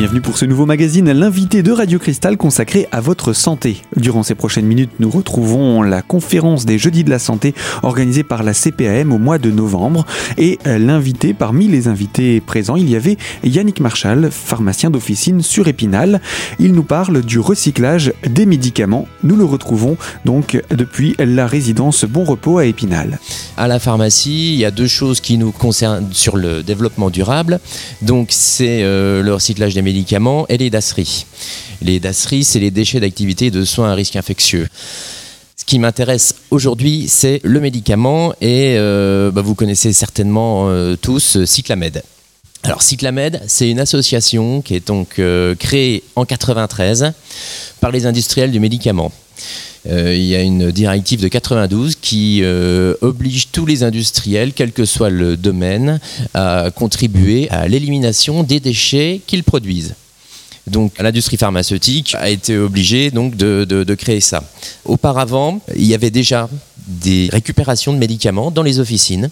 bienvenue pour ce nouveau magazine, l'invité de Radio Cristal consacré à votre santé. Durant ces prochaines minutes, nous retrouvons la conférence des Jeudis de la Santé organisée par la CPAM au mois de novembre. Et l'invité, parmi les invités présents, il y avait Yannick Marchal, pharmacien d'officine sur Épinal. Il nous parle du recyclage des médicaments. Nous le retrouvons donc depuis la résidence Bon Repos à Épinal. À la pharmacie, il y a deux choses qui nous concernent sur le développement durable. Donc c'est le recyclage des médicaments et les DASRI. Les DASRI, c'est les déchets d'activité de soins à risque infectieux. Ce qui m'intéresse aujourd'hui, c'est le médicament et vous connaissez certainement tous CITLAMED. Alors CITLAMED, c'est une association qui est donc créée en 1993 par les industriels du médicament. Il y a une directive de 92 qui oblige tous les industriels, quel que soit le domaine, à contribuer à l'élimination des déchets qu'ils produisent. Donc l'industrie pharmaceutique a été obligée donc de créer ça. Auparavant, il y avait déjà des récupérations de médicaments dans les officines.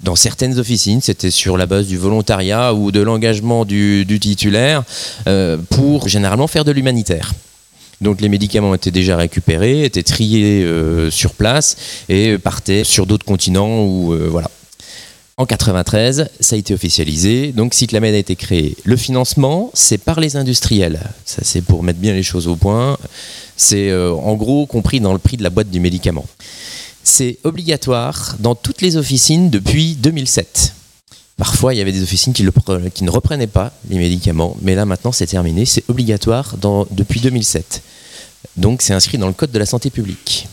Dans certaines officines, c'était sur la base du volontariat ou de l'engagement du titulaire pour généralement faire de l'humanitaire. Donc les médicaments étaient déjà récupérés, étaient triés sur place et partaient sur d'autres continents. En 1993, ça a été officialisé, donc CITLAMED a été créé. Le financement, c'est par les industriels. Ça, c'est pour mettre bien les choses au point. C'est en gros compris dans le prix de la boîte du médicament. C'est obligatoire dans toutes les officines depuis 2007. Parfois, il y avait des officines qui ne reprenaient pas les médicaments, mais là, maintenant, c'est terminé. C'est obligatoire depuis 2007. Donc, c'est inscrit dans le Code de la santé publique.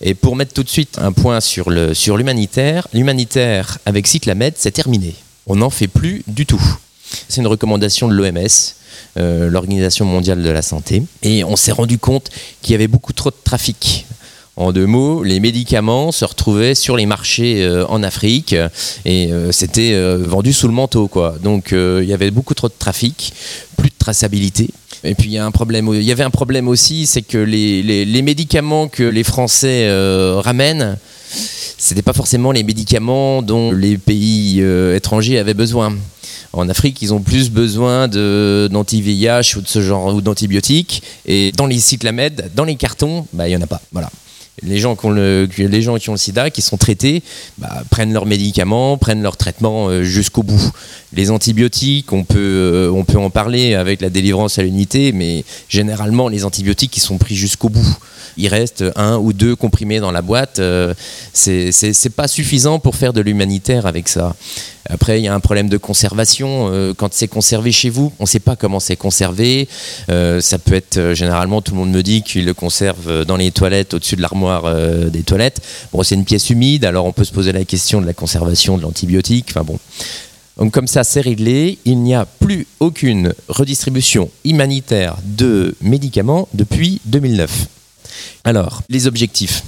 Et pour mettre tout de suite un point sur l'humanitaire, l'humanitaire avec CITLAMED, c'est terminé. On n'en fait plus du tout. C'est une recommandation de l'OMS, l'Organisation mondiale de la santé. Et on s'est rendu compte qu'il y avait beaucoup trop de trafic. En deux mots, les médicaments se retrouvaient sur les marchés en Afrique et c'était vendu sous le manteau, quoi. Donc il y avait beaucoup trop de trafic, plus de traçabilité. Et puis il y avait un problème aussi, c'est que les médicaments que les Français ramènent, c'était pas forcément les médicaments dont les pays étrangers avaient besoin. En Afrique, ils ont plus besoin d'anti-VIH ou de ce genre ou d'antibiotiques. Et dans les CITLAMED, dans les cartons, il y en a pas. Voilà. Les gens qui ont le sida, qui sont traités, prennent leurs médicaments, prennent leur traitement jusqu'au bout. Les antibiotiques, on peut en parler avec la délivrance à l'unité, mais généralement, les antibiotiques qui sont pris jusqu'au bout, il reste un ou deux comprimés dans la boîte. C'est pas suffisant pour faire de l'humanitaire avec ça. Après, il y a un problème de conservation. Quand c'est conservé chez vous, on ne sait pas comment c'est conservé. Ça peut être, généralement, tout le monde me dit qu'il le conserve dans les toilettes, au-dessus de l'armoire des toilettes. Bon, c'est une pièce humide, alors on peut se poser la question de la conservation de l'antibiotique. Donc, comme ça, c'est réglé. Il n'y a plus aucune redistribution humanitaire de médicaments depuis 2009. Alors, les objectifs.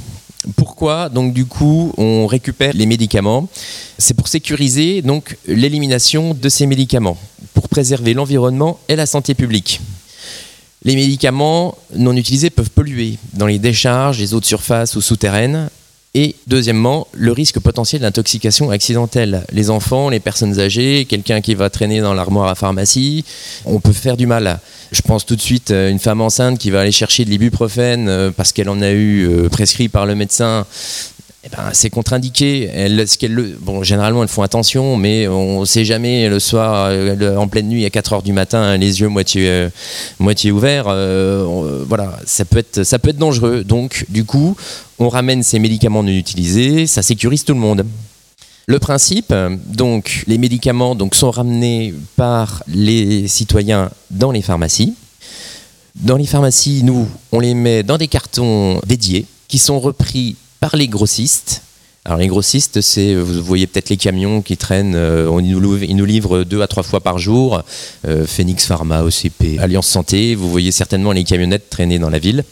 Pourquoi donc du coup on récupère les médicaments? C'est pour sécuriser donc l'élimination de ces médicaments, pour préserver l'environnement et la santé publique. Les médicaments non utilisés peuvent polluer dans les décharges, les eaux de surface ou souterraines. Et deuxièmement, le risque potentiel d'intoxication accidentelle. Les enfants, les personnes âgées, quelqu'un qui va traîner dans l'armoire à pharmacie, on peut faire du mal. Je pense tout de suite à une femme enceinte qui va aller chercher de l'ibuprofène parce qu'elle en a eu prescrit par le médecin. C'est contre-indiqué. Généralement, elles font attention, mais on ne sait jamais. Le soir, en pleine nuit, à 4h du matin, les yeux moitié ouverts, ça peut être dangereux. Donc, du coup, on ramène ces médicaments non utilisés, ça sécurise tout le monde. Le principe, donc, les médicaments sont ramenés par les citoyens dans les pharmacies. Dans les pharmacies, nous, on les met dans des cartons dédiés qui sont repris par les grossistes. Alors les grossistes, vous voyez peut-être les camions qui traînent, ils nous livrent 2 à 3 fois par jour, Phoenix Pharma, OCP, Alliance Santé, vous voyez certainement les camionnettes traîner dans la ville.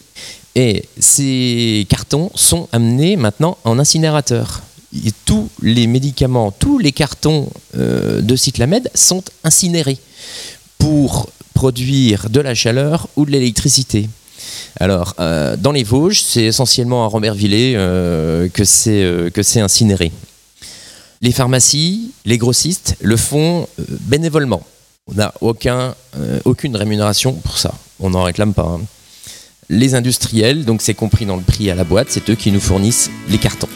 Et ces cartons sont amenés maintenant en incinérateur. Et tous les médicaments, tous les cartons de CITLAMED sont incinérés pour produire de la chaleur ou de l'électricité. Alors, dans les Vosges, c'est essentiellement à Robert-Villet que c'est incinéré. Les pharmacies, les grossistes le font bénévolement. On n'a aucune rémunération pour ça. On n'en réclame pas. Hein. Les industriels, donc c'est compris dans le prix à la boîte, c'est eux qui nous fournissent les cartons.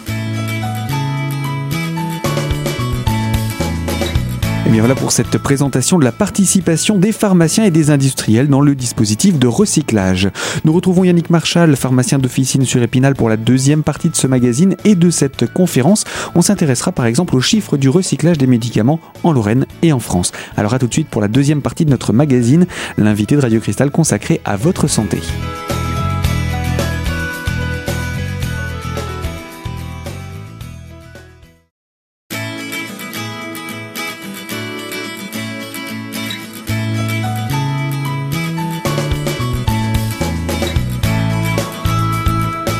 Et bien voilà pour cette présentation de la participation des pharmaciens et des industriels dans le dispositif de recyclage. Nous retrouvons Yannick Marchal, pharmacien d'officine sur Épinal, pour la deuxième partie de ce magazine et de cette conférence. On s'intéressera par exemple aux chiffres du recyclage des médicaments en Lorraine et en France. Alors à tout de suite pour la deuxième partie de notre magazine, l'invité de Radio Cristal consacré à votre santé.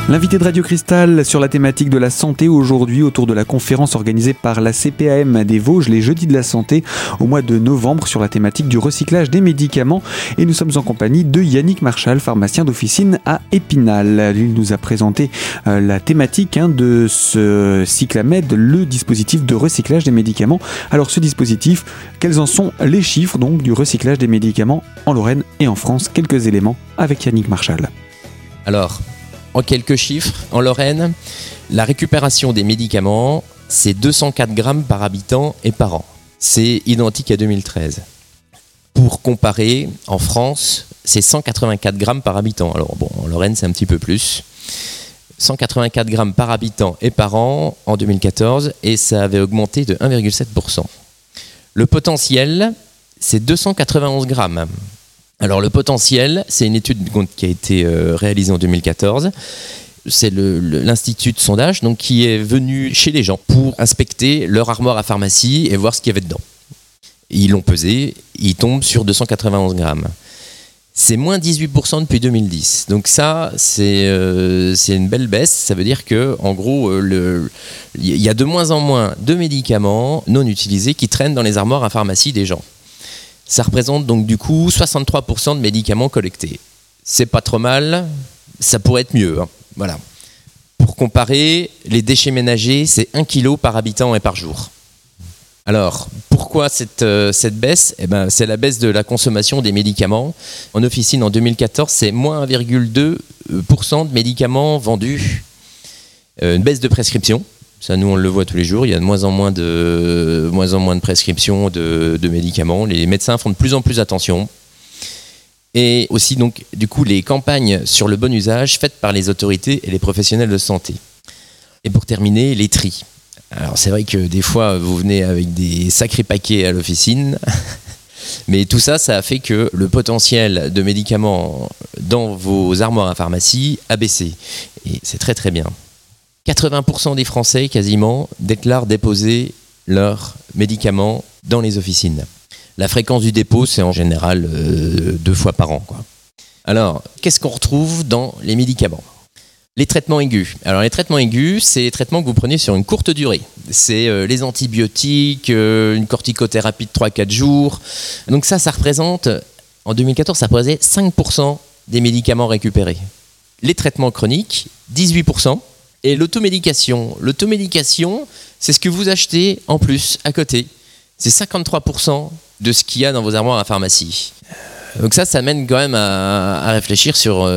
L'invité de Radio Cristal sur la thématique de la santé aujourd'hui autour de la conférence organisée par la CPAM des Vosges, les Jeudis de la Santé, au mois de novembre sur la thématique du recyclage des médicaments. Et nous sommes en compagnie de Yannick Marchal, pharmacien d'officine à Épinal. Il nous a présenté la thématique de ce CITLAMED, le dispositif de recyclage des médicaments. Alors ce dispositif, quels en sont les chiffres donc, du recyclage des médicaments en Lorraine et en France? Quelques éléments avec Yannick Marchal. Alors... en quelques chiffres, en Lorraine, la récupération des médicaments, c'est 204 grammes par habitant et par an. C'est identique à 2013. Pour comparer, en France, c'est 184 grammes par habitant. Alors bon, en Lorraine, c'est un petit peu plus. 184 grammes par habitant et par an en 2014, et ça avait augmenté de 1,7%. Le potentiel, c'est 291 grammes. Alors le potentiel, c'est une étude qui a été réalisée en 2014. C'est l'Institut de sondage donc, qui est venu chez les gens pour inspecter leur armoire à pharmacie et voir ce qu'il y avait dedans. Ils l'ont pesé, ils tombent sur 291 grammes. C'est moins 18% depuis 2010. Donc ça, c'est une belle baisse. Ça veut dire qu'en gros, il y a de moins en moins de médicaments non utilisés qui traînent dans les armoires à pharmacie des gens. Ça représente donc du coup 63% de médicaments collectés. C'est pas trop mal, ça pourrait être mieux. Hein. Voilà. Pour comparer, les déchets ménagers, c'est 1 kg par habitant et par jour. Alors, pourquoi cette baisse ? Eh ben, c'est la baisse de la consommation des médicaments. En officine, en 2014, c'est moins 1,2% de médicaments vendus. Une baisse de prescription. Ça, nous, on le voit tous les jours. Il y a de moins en moins de prescriptions de médicaments. Les médecins font de plus en plus attention. Et aussi, donc, du coup, les campagnes sur le bon usage faites par les autorités et les professionnels de santé. Et pour terminer, les tris. Alors, c'est vrai que des fois, vous venez avec des sacrés paquets à l'officine. Mais tout ça, ça a fait que le potentiel de médicaments dans vos armoires à pharmacie a baissé. Et c'est très, très bien. 80% des Français, quasiment, déclarent déposer leurs médicaments dans les officines. La fréquence du dépôt, c'est en général 2 fois par an. Quoi. Alors, qu'est-ce qu'on retrouve dans les médicaments ? Les traitements aigus. Alors, les traitements aigus, c'est les traitements que vous prenez sur une courte durée. C'est les antibiotiques, une corticothérapie de 3-4 jours. Donc ça représente, en 2014, ça représentait 5% des médicaments récupérés. Les traitements chroniques, 18%. Et l'automédication. L'automédication, c'est ce que vous achetez en plus, à côté. C'est 53% de ce qu'il y a dans vos armoires à pharmacie. Donc ça mène quand même à réfléchir sur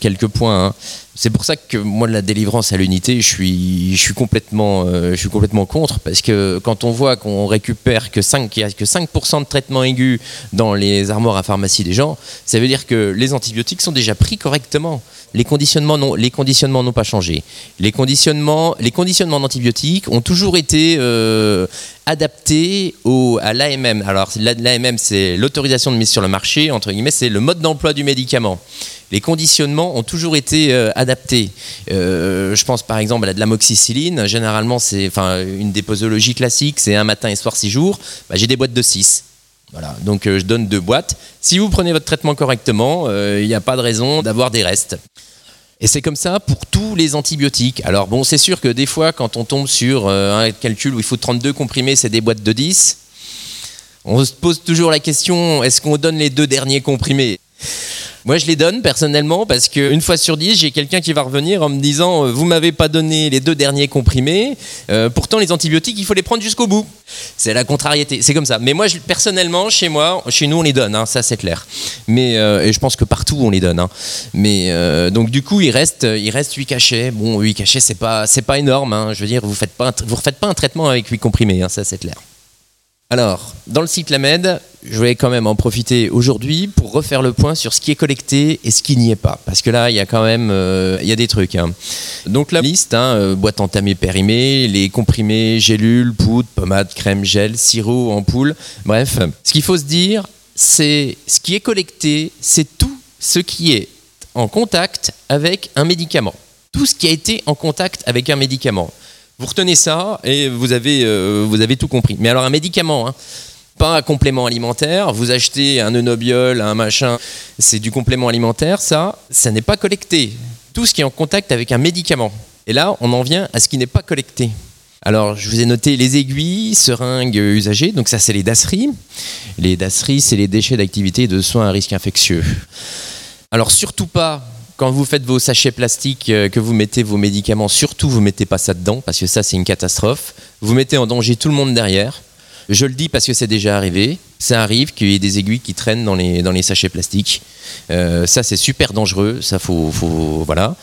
quelques points. Hein. C'est pour ça que moi, de la délivrance à l'unité, je suis complètement contre. Parce que quand on voit qu'on récupère qu'il n'y a que 5% de traitement aigu dans les armoires à pharmacie des gens, ça veut dire que les antibiotiques sont déjà pris correctement. Les conditionnements n'ont pas changé. Les conditionnements d'antibiotiques ont toujours été adaptés à l'AMM. Alors l'AMM, c'est l'autorisation de mise sur le marché, entre guillemets, c'est le mode d'emploi du médicament. Les conditionnements ont toujours été adaptés. Je pense par exemple à de l'amoxicilline. Généralement, c'est une déposologie classique, c'est un matin et soir 6 jours. Bah, j'ai des boîtes de 6. Voilà. Donc je donne 2 boîtes. Si vous prenez votre traitement correctement, il n'y a pas de raison d'avoir des restes. Et c'est comme ça pour tous les antibiotiques. Alors bon, c'est sûr que des fois, quand on tombe sur un calcul où il faut 32 comprimés, c'est des boîtes de 10. On se pose toujours la question, est-ce qu'on donne les 2 derniers comprimés ? Moi, je les donne personnellement parce qu'une fois sur 10, j'ai quelqu'un qui va revenir en me disant « Vous m'avez pas donné les 2 derniers comprimés, pourtant les antibiotiques, il faut les prendre jusqu'au bout. » C'est la contrariété, c'est comme ça. Mais moi, personnellement, chez moi, chez nous, on les donne, hein, ça c'est clair. Mais, et je pense que partout, on les donne. Hein. Mais, donc du coup, il reste 8 cachets. Bon, 8 cachets, c'est pas énorme. Hein. Je veux dire, vous refaites pas un traitement avec 8 comprimés, hein, ça c'est clair. Alors, dans le CITLAMED, je vais quand même en profiter aujourd'hui pour refaire le point sur ce qui est collecté et ce qui n'y est pas. Parce que là, il y a quand même il y a des trucs. Hein. Donc la liste, boîte entamée périmée, les comprimés, gélules, poudres, pommades, crèmes, gel, sirop, ampoules. Bref, ce qu'il faut se dire, c'est ce qui est collecté, c'est tout ce qui est en contact avec un médicament. Tout ce qui a été en contact avec un médicament. Vous retenez ça et vous avez tout compris. Mais alors un médicament, hein, pas un complément alimentaire. Vous achetez un eunobiol, un machin, c'est du complément alimentaire, ça n'est pas collecté. Tout ce qui est en contact avec un médicament. Et là, on en vient à ce qui n'est pas collecté. Alors, je vous ai noté les aiguilles, seringues usagées, donc ça c'est les DASRI. Les DASRI, c'est les déchets d'activité de soins à risque infectieux. Alors surtout pas... Quand vous faites vos sachets plastiques, que vous mettez vos médicaments, surtout vous ne mettez pas ça dedans, parce que ça c'est une catastrophe. Vous mettez en danger tout le monde derrière. Je le dis parce que c'est déjà arrivé. Ça arrive qu'il y ait des aiguilles qui traînent dans les sachets plastiques. Ça c'est super dangereux, ça faut voilà.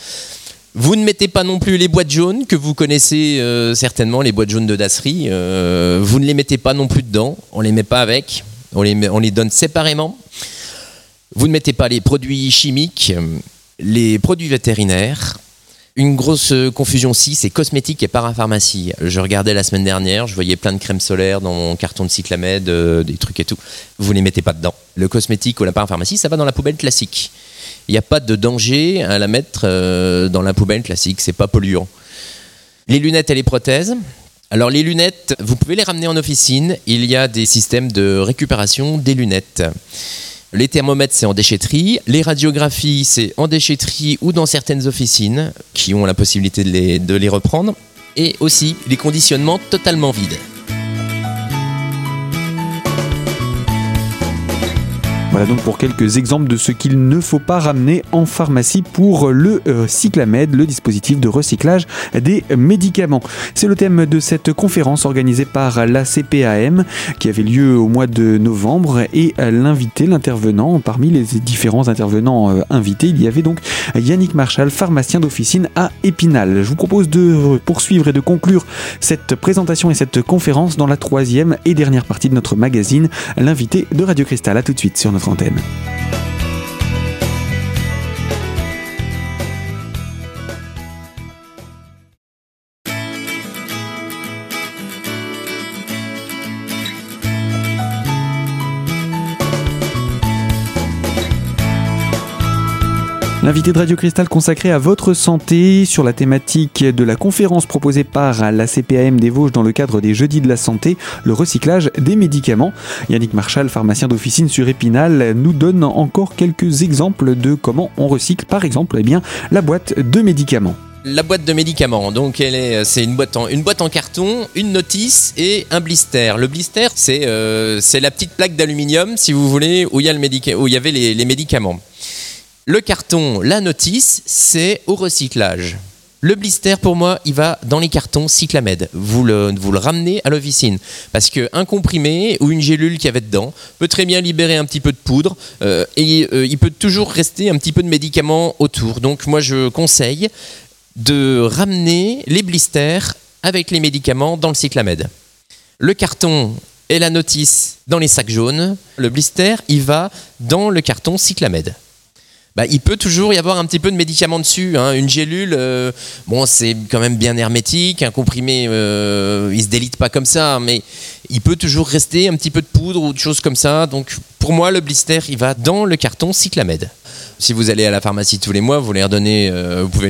Vous ne mettez pas non plus les boîtes jaunes, que vous connaissez certainement, les boîtes jaunes de Dacery. Vous ne les mettez pas non plus dedans, on ne les met pas avec, on les donne séparément. Vous ne mettez pas les produits chimiques, les produits vétérinaires, une grosse confusion aussi, c'est cosmétique et parapharmacie. Je regardais la semaine dernière, je voyais plein de crèmes solaires dans mon carton de Cyclamed, des trucs et tout. Vous ne les mettez pas dedans. Le cosmétique ou la parapharmacie, ça va dans la poubelle classique. Il n'y a pas de danger à la mettre dans la poubelle classique, c'est pas polluant. Les lunettes et les prothèses. Alors les lunettes, vous pouvez les ramener en officine, il y a des systèmes de récupération des lunettes. Les thermomètres, c'est en déchetterie. Les radiographies, c'est en déchetterie ou dans certaines officines qui ont la possibilité de les reprendre. Et aussi les conditionnements totalement vides. Voilà donc pour quelques exemples de ce qu'il ne faut pas ramener en pharmacie pour le Cyclamed, le dispositif de recyclage des médicaments. C'est le thème de cette conférence organisée par la CPAM qui avait lieu au mois de novembre et l'invité, l'intervenant, parmi les différents intervenants invités, il y avait donc Yannick Marchal, pharmacien d'officine à Épinal. Je vous propose de poursuivre et de conclure cette présentation et cette conférence dans la 3e et dernière partie de notre magazine, l'invité de Radio Cristal. À tout de suite sur notre antenne. L'invité de Radio Cristal consacré à votre santé sur la thématique de la conférence proposée par la CPAM des Vosges dans le cadre des Jeudis de la Santé, le recyclage des médicaments. Yannick Marchal, pharmacien d'officine sur Épinal, nous donne encore quelques exemples de comment on recycle, par exemple, eh bien, la boîte de médicaments. La boîte de médicaments, donc c'est une boîte en carton, une notice et un blister. Le blister, c'est la petite plaque d'aluminium, si vous voulez, où il y avait les médicaments. Le carton, la notice, c'est au recyclage. Le blister, pour moi, il va dans les cartons Cyclamed. Vous le ramenez à l'officine. Parce qu'un comprimé ou une gélule qu'il y avait dedans peut très bien libérer un petit peu de poudre et il peut toujours rester un petit peu de médicaments autour. Donc moi, je conseille de ramener les blisters avec les médicaments dans le Cyclamed. Le carton et la notice dans les sacs jaunes. Le blister, il va dans le carton Cyclamed. Bah, il peut toujours y avoir un petit peu de médicaments dessus. Hein. Une gélule, bon, c'est quand même bien hermétique. Un comprimé, il se délite pas comme ça, mais il peut toujours rester un petit peu de poudre ou de choses comme ça. Donc, pour moi, le blister, il va dans le carton Cyclamed. Si vous allez à la pharmacie tous les mois, vous pouvez les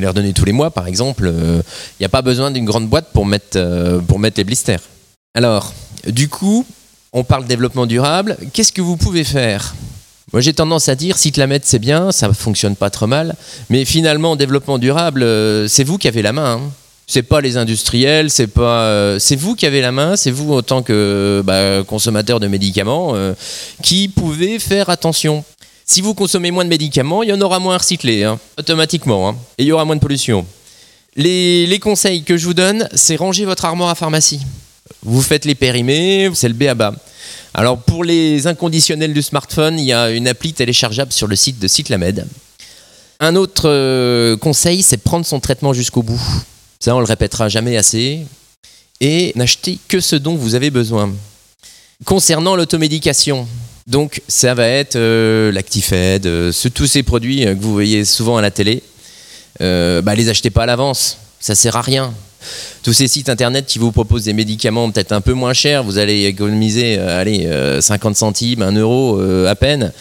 redonner tous les mois, par exemple. Il n'y a pas besoin d'une grande boîte pour mettre les blisters. Alors, du coup, on parle développement durable. Qu'est-ce que vous pouvez faire ? Moi, j'ai tendance à dire, Cyclamed, c'est bien, ça ne fonctionne pas trop mal. Mais finalement, développement durable, c'est vous qui avez la main. Hein. Ce n'est pas les industriels, c'est vous qui avez la main, c'est vous en tant que consommateur de médicaments qui pouvez faire attention. Si vous consommez moins de médicaments, il y en aura moins à recycler, hein, automatiquement, hein, et il y aura moins de pollution. Les conseils que je vous donne, c'est ranger votre armoire à pharmacie. Vous faites les périmés, c'est le b.a.-ba. Alors pour les inconditionnels du smartphone, il y a une appli téléchargeable sur le site de CITLAMED. Un autre conseil, c'est prendre son traitement jusqu'au bout. Ça, on le répétera jamais assez. Et n'achetez que ce dont vous avez besoin. Concernant l'automédication, donc ça va être l'Actifed, tous ces produits que vous voyez souvent à la télé. Les achetez pas à l'avance, ça sert à rien. Tous ces sites internet qui vous proposent des médicaments peut-être un peu moins chers, vous allez économiser 50 centimes, 1 euro à peine.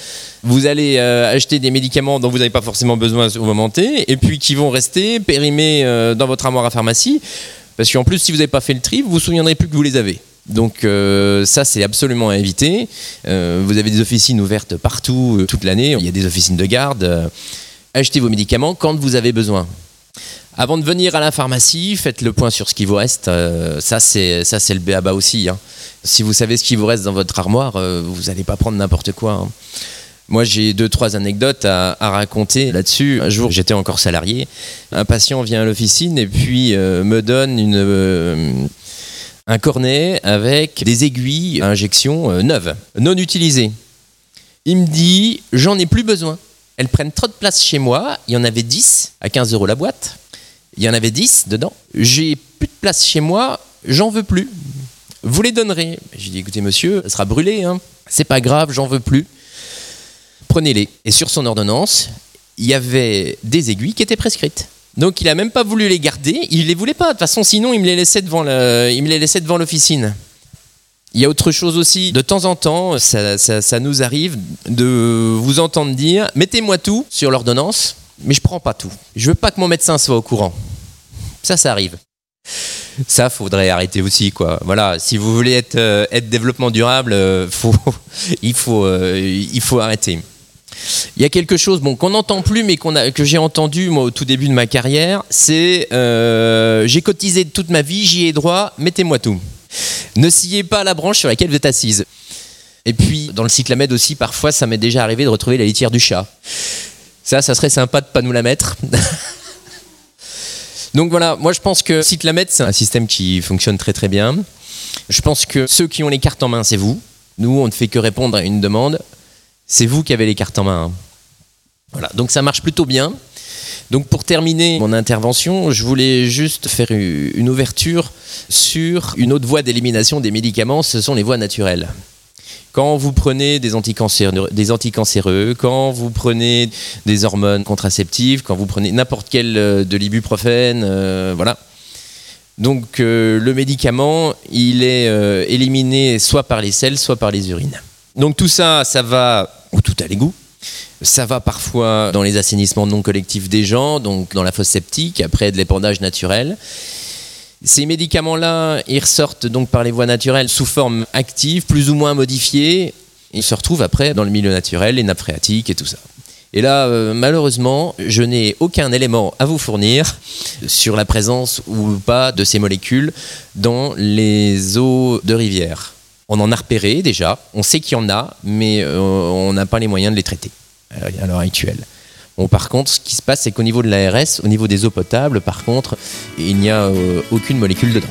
Vous allez acheter des médicaments dont vous n'avez pas forcément besoin au moment T et puis qui vont rester périmés dans votre armoire à pharmacie. Parce qu'en plus, si vous n'avez pas fait le tri, vous ne vous souviendrez plus que vous les avez. Donc ça, c'est absolument à éviter. Vous avez des officines ouvertes partout, toute l'année. Il y a des officines de garde. Achetez vos médicaments quand vous avez besoin. Avant de venir à la pharmacie, faites le point sur ce qui vous reste. Ça, c'est le b.a.-ba aussi, hein. Si vous savez ce qui vous reste dans votre armoire, vous n'allez pas prendre n'importe quoi, hein. Moi, j'ai 2-3 anecdotes à raconter là-dessus. Un jour, j'étais encore salarié. Un patient vient à l'officine et puis me donne un cornet avec des aiguilles à injection neuves, non utilisées. Il me dit « j'en ai plus besoin ». Elles prennent trop de place chez moi. Il y en avait 10 à 15 euros la boîte. Il y en avait 10 dedans. J'ai plus de place chez moi, j'en veux plus. Vous les donnerez. J'ai dit « écoutez monsieur, ça sera brûlé, hein. C'est pas grave, j'en veux plus. Prenez-les. » Et sur son ordonnance, il y avait des aiguilles qui étaient prescrites. Donc il n'a même pas voulu les garder, il ne les voulait pas. De toute façon, sinon, il me les laissait devant l'officine. Il y a autre chose aussi, de temps en temps, ça nous arrive de vous entendre dire « mettez-moi tout sur l'ordonnance, mais je ne prends pas tout. Je ne veux pas que mon médecin soit au courant. » Ça arrive. Ça, faudrait arrêter aussi, quoi. Voilà, si vous voulez être développement durable, il faut arrêter. Il y a quelque chose qu'on n'entend plus mais que j'ai entendu moi au tout début de ma carrière, c'est j'ai cotisé toute ma vie, j'y ai droit, mettez-moi tout. Ne sciez pas la branche sur laquelle vous êtes assise. Et puis dans le CITLAMED aussi, parfois ça m'est déjà arrivé de retrouver la litière du chat. Ça serait sympa de ne pas nous la mettre. Donc voilà, moi je pense que CITLAMED, c'est un système qui fonctionne très très bien. Je pense que ceux qui ont les cartes en main, c'est vous. Nous, on ne fait que répondre à une demande. C'est vous qui avez les cartes en main. Voilà, donc ça marche plutôt bien. Donc pour terminer mon intervention, je voulais juste faire une ouverture sur une autre voie d'élimination des médicaments, ce sont les voies naturelles. Quand vous prenez des anticancéreux, quand vous prenez des hormones contraceptives, quand vous prenez n'importe quel de l'ibuprofène, voilà. Donc le médicament, il est éliminé soit par les selles, soit par les urines. Donc tout ça, ça va, ou tout à l'égout, ça va parfois dans les assainissements non collectifs des gens, donc dans la fosse septique, après de l'épandage naturel. Ces médicaments-là, ils ressortent donc par les voies naturelles sous forme active, plus ou moins modifiée. Ils se retrouvent après dans le milieu naturel, les nappes phréatiques et tout ça. Et là, malheureusement, je n'ai aucun élément à vous fournir sur la présence ou pas de ces molécules dans les eaux de rivière. On en a repéré déjà, on sait qu'il y en a, mais on n'a pas les moyens de les traiter à l'heure actuelle. Bon, par contre, ce qui se passe, c'est qu'au niveau de l'ARS, au niveau des eaux potables, par contre, il n'y a aucune molécule dedans.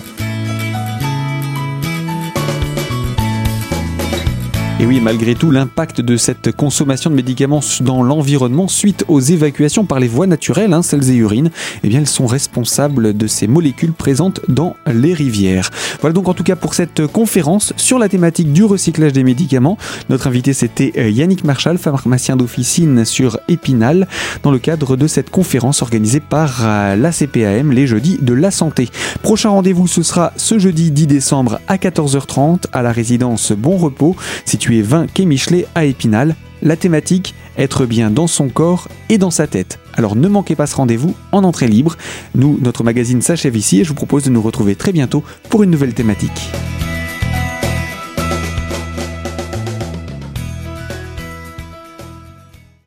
Et oui, malgré tout, l'impact de cette consommation de médicaments dans l'environnement suite aux évacuations par les voies naturelles, hein, selles et urines, eh bien, elles sont responsables de ces molécules présentes dans les rivières. Voilà donc en tout cas pour cette conférence sur la thématique du recyclage des médicaments. Notre invité, c'était Yannick Marchal, pharmacien d'officine sur Épinal, dans le cadre de cette conférence organisée par la CPAM, les jeudis de la santé. Prochain rendez-vous, ce sera ce jeudi 10 décembre à 14h30 à la résidence Bon Repos, située 20 quai Michelet à Épinal. La thématique, être bien dans son corps et dans sa tête. Alors ne manquez pas ce rendez-vous en entrée libre. Notre magazine s'achève ici et je vous propose de nous retrouver très bientôt pour une nouvelle thématique.